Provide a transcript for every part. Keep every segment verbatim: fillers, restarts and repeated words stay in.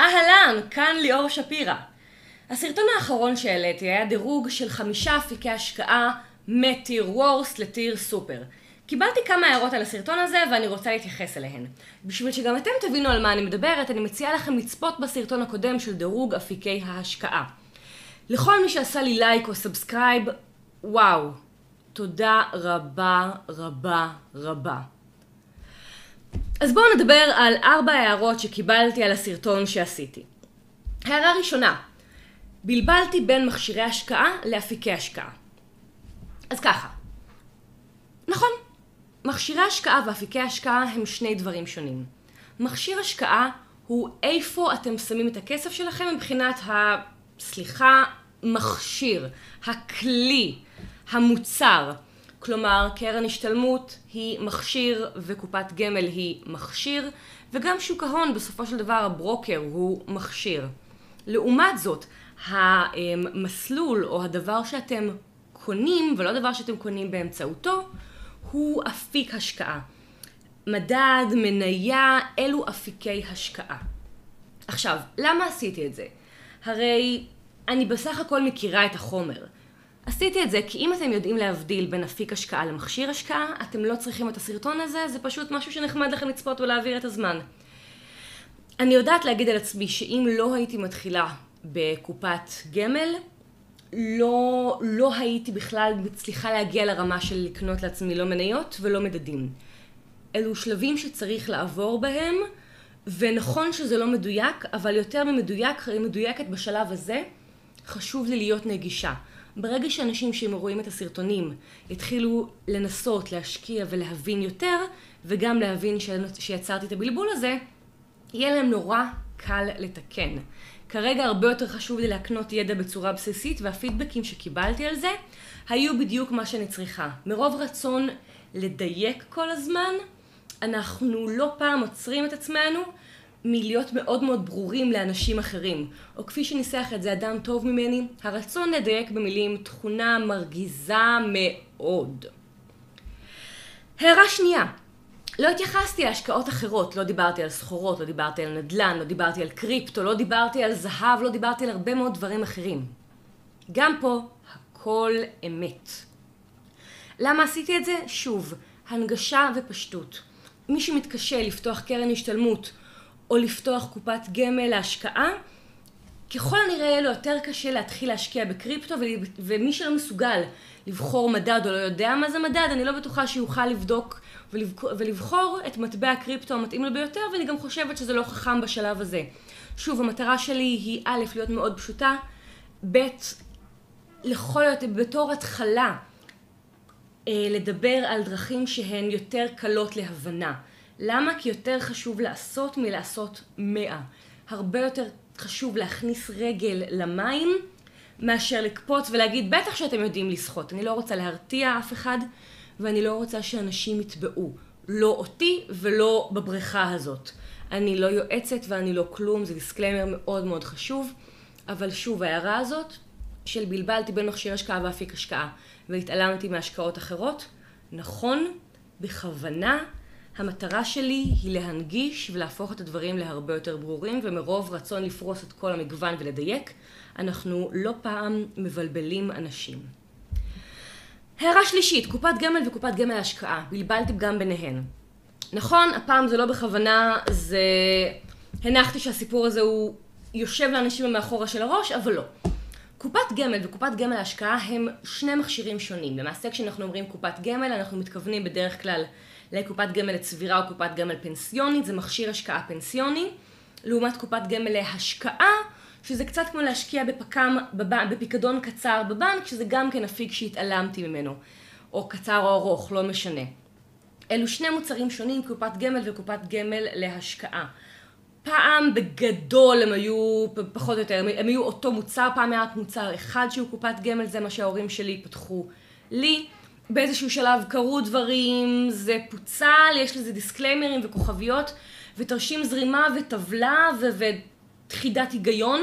אהלן, כאן ליאור שפירא. הסרטון האחרון שהעליתי היה דירוג של חמישה אפיקי השקעה מטיר וורס לטיר סופר. קיבלתי כמה הערות על הסרטון הזה ואני רוצה להתייחס אליהן. בשביל שגם אתם תבינו על מה אני מדברת, אני מציעה לכם לצפות בסרטון הקודם של דירוג אפיקי ההשקעה. לכל מי שעשה לי לייק או סאבסקרייב, וואו, תודה רבה רבה רבה. אז בואו נדבר על ארבע הערות שקיבלתי על הסרטון שעשיתי. הערה ראשונה, בלבלתי בין מכשירי השקעה לאפיקי השקעה. אז ככה, נכון, מכשירי השקעה ואפיקי השקעה הם שני דברים שונים. מכשיר השקעה הוא איפה אתם שמים את הכסף שלכם מבחינת ה... סליחה, מכשיר, הכלי, המוצר. כלומר, קרן השתלמות היא מכשיר וקופת גמל היא מכשיר, וגם שוק ההון בסופו של דבר הברוקר הוא מכשיר. לעומת זאת, המסלול או הדבר שאתם קונים ולא דבר שאתם קונים באמצעותו הוא אפיק השקעה. מדד, מניה, אלו אפיקי השקעה. עכשיו, למה עשיתי את זה? הרי אני בסך הכל מכירה את החומר. עשיתי את זה כי אם אתם יודעים להבדיל בין אפיק השקעה למכשיר השקעה, אתם לא צריכים את הסרטון הזה, זה פשוט משהו שנחמד לכם לצפות ולהעביר את הזמן. אני יודעת להגיד על עצמי שאם לא הייתי מתחילה בקופת גמל, לא, לא הייתי בכלל מצליחה להגיע לרמה של לקנות לעצמי לא מניות ולא מדדים. אלו שלבים שצריך לעבור בהם, ונכון שזה לא מדויק, אבל יותר ממדויק, מדויקת בשלב הזה, חשוב לי להיות נגישה. ברגע שאנשים שהם רואים את הסרטונים התחילו לנסות, להשקיע ולהבין יותר, וגם להבין שיצרתי את הבלבול הזה, יהיה להם נורא קל לתקן. כרגע הרבה יותר חשוב לי להקנות ידע בצורה בסיסית, והפידבקים שקיבלתי על זה היו בדיוק מה שאני צריכה. מרוב רצון לדייק כל הזמן, אנחנו לא פעם עוצרים את עצמנו מלהיות מאוד מאוד ברורים לאנשים אחרים. או כפי שניסח את זה אדם טוב ממני, הרצון לדייק במילים תכונה מרגיזה מאוד. הערה שנייה, לא התייחסתי להשקעות אחרות, לא דיברתי על סחורות, לא דיברתי על נדל"ן, לא דיברתי על קריפטו, לא דיברתי על זהב, לא דיברתי על הרבה מאוד דברים אחרים. גם פה הכל אמת. למה עשיתי את זה? שוב, הנגשה ופשטות. מי שמתקשה לפתוח קרן השתלמות או לפתוח קופת גמל להשקעה, ככל הנראה יהיה לו יותר קשה להתחיל להשקיע בקריפטו, ומי שלא מסוגל לבחור מדד או לא יודע מה זה מדד, אני לא בטוחה שיוכל לבדוק ולבחור את מטבע הקריפטו המתאים לו ביותר, ואני גם חושבת שזה לא חכם בשלב הזה. שוב, המטרה שלי היא א', להיות מאוד פשוטה, ב', לכל יותר, בתור התחלה, לדבר על דרכים שהן יותר קלות להבנה. למה? כי יותר חשוב לעשות מלעשות מאה. הרבה יותר חשוב להכניס רגל למים מאשר לקפוץ ולהגיד בטח שאתם יודעים לשחות. אני לא רוצה להרתיע אף אחד ואני לא רוצה שאנשים יתבעו. לא אותי ולא בבריכה הזאת. אני לא יועצת ואני לא כלום, זה דיסקליימר מאוד מאוד חשוב. אבל שוב, ההערה הזאת של בלבלתי בין מכשיר השקעה ואפיק השקעה והתעלמתי מהשקעות אחרות, נכון, בכוונה, המטרה שלי היא להנגיש ולהפוך את הדברים להרבה יותר ברורים, ומרוב רצון לפרוס את כל המגוון ולדייק, אנחנו לא פעם מבלבלים אנשים. הערה שלישית, קופת גמל וקופת גמל השקעה, בלבלתי גם ביניהן. נכון, הפעם זה לא בכוונה, זה... הנחתי שהסיפור הזה הוא יושב לאנשים מאחורה של הראש, אבל לא. קופת גמל וקופת גמל ההשקעה הם שני מכשירים שונים. למעשה כשאנחנו אומרים קופת גמל, אנחנו מתכוונים בדרך כלל לקופת גמל לצבירה או קופת גמל פנסיונית, זה מכשיר השקעה פנסיוני, לעומת קופת גמל להשקעה, שזה קצת כמו להשקיע בפקם, בפיקדון קצר בבנק, שזה גם כן אפיק שהתעלמתי ממנו, או קצר או ארוך, לא משנה. אלו שני מוצרים שונים, קופת גמל וקופת גמל להשקעה. פעם בגדול הם היו פחות או יותר, הם היו אותו מוצר, פעם היה מוצר אחד שהוא קופת גמל, זה מה שההורים שלי פתחו לי. באיזשהו שלב קרו דברים, זה פוצל, יש לזה דיסקליימרים וכוכביות, ותרשים זרימה וטבלה ותחידת היגיון.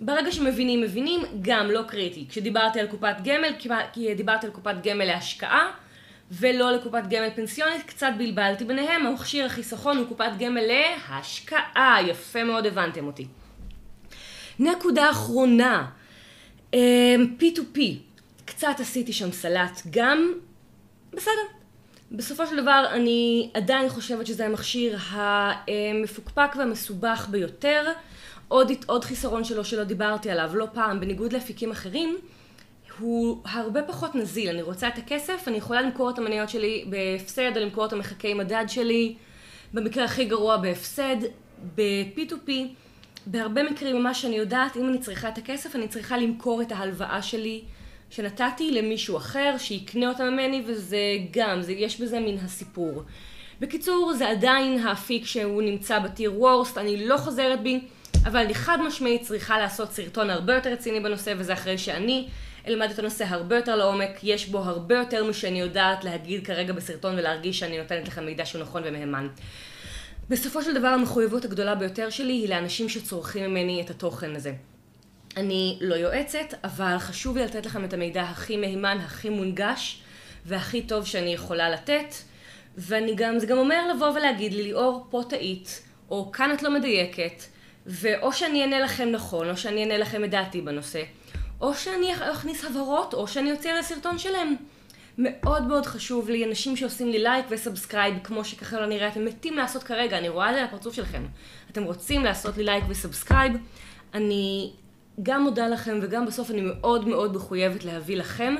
ברגע שמבינים, מבינים, גם לא קריטי. כשדיברתי על קופת גמל, כי דיברתי על קופת גמל להשקעה, ולא לקופת גמל פנסיונית, קצת בלבלתי ביניהם, המכשיר החיסכון הוא קופת גמל להשקעה, יפה מאוד הבנתם אותי. נקודה אחרונה, פי טו פי, קצת עשיתי שם סלט גם, בסדר. בסופו של דבר אני עדיין חושבת שזה המכשיר המפוקפק והמסובך ביותר, עוד, עוד חיסרון שלו שלא דיברתי עליו, לא פעם, בניגוד לאפיקים אחרים, הוא הרבה פחות נזיל, אני רוצה את הכסף, אני יכולה למכור את המניות שלי בהפסד, או למכור את המחקי מדד שלי, במקרה הכי גרוע בהפסד, ב-פי טו פי, בהרבה מקרים ממש אני יודעת, אם אני צריכה את הכסף, אני צריכה למכור את ההלוואה שלי שנתתי למישהו אחר, שיקנה אותה ממני, וזה גם, זה, יש בזה מן הסיפור. בקיצור, זה עדיין האפיק שהוא נמצא בטיר וורסט, אני לא חוזרת בי, אבל אני חד משמעית צריכה לעשות סרטון הרבה יותר רציני בנושא, וזה אחרי שאני אלמד את הנושא הרבה יותר לעומק, יש בו הרבה יותר משאני יודעת להגיד כרגע בסרטון ולהרגיש שאני נותנת לכם מידע שהוא נכון ומהימן. בסופו של דבר המחויבות הגדולה ביותר שלי היא לאנשים שצורכים ממני את התוכן הזה. אני לא יועצת, אבל חשוב לי לתת לכם את המידע הכי מהימן, הכי מונגש והכי טוב שאני יכולה לתת, ואני גם, זה גם אומר לבוא ולהגיד לי, ליאור, פה טעית, או כאן את לא מדייקת, ואו שאני אענה לכם נכון, או שאני אענה לכם את דעתי בנושא, או שאני אכניס הבהרות, או שאני אוציא לסרטון שלהם. מאוד מאוד חשוב לי, אנשים שעושים לי לייק וסאבסקרייב, כמו שככה לא נראה, אתם מתים לעשות כרגע, אני רואה את זה על הפרצוף שלכם. אתם רוצים לעשות לי לייק וסאבסקרייב, אני גם מודה לכם, וגם בסוף אני מאוד מאוד מחויבת להביא לכם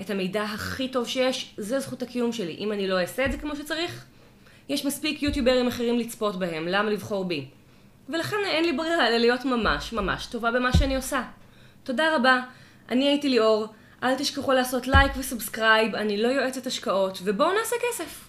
את המידע הכי טוב שיש, זה זכות הקיום שלי. אם אני לא אעשה את זה כמו שצריך, יש מספיק יוטיוברים אחרים לצפות בהם, למה לבחור בי? ולכן אין לי ברירה אלא להיות ממש ממש טובה במה שאני עושה. תודה רבה, אני הייתי ליאור, אל תשכחו לעשות לייק וסאבסקרייב, אני לא יועצת השקעות, ובואו נעשה כסף.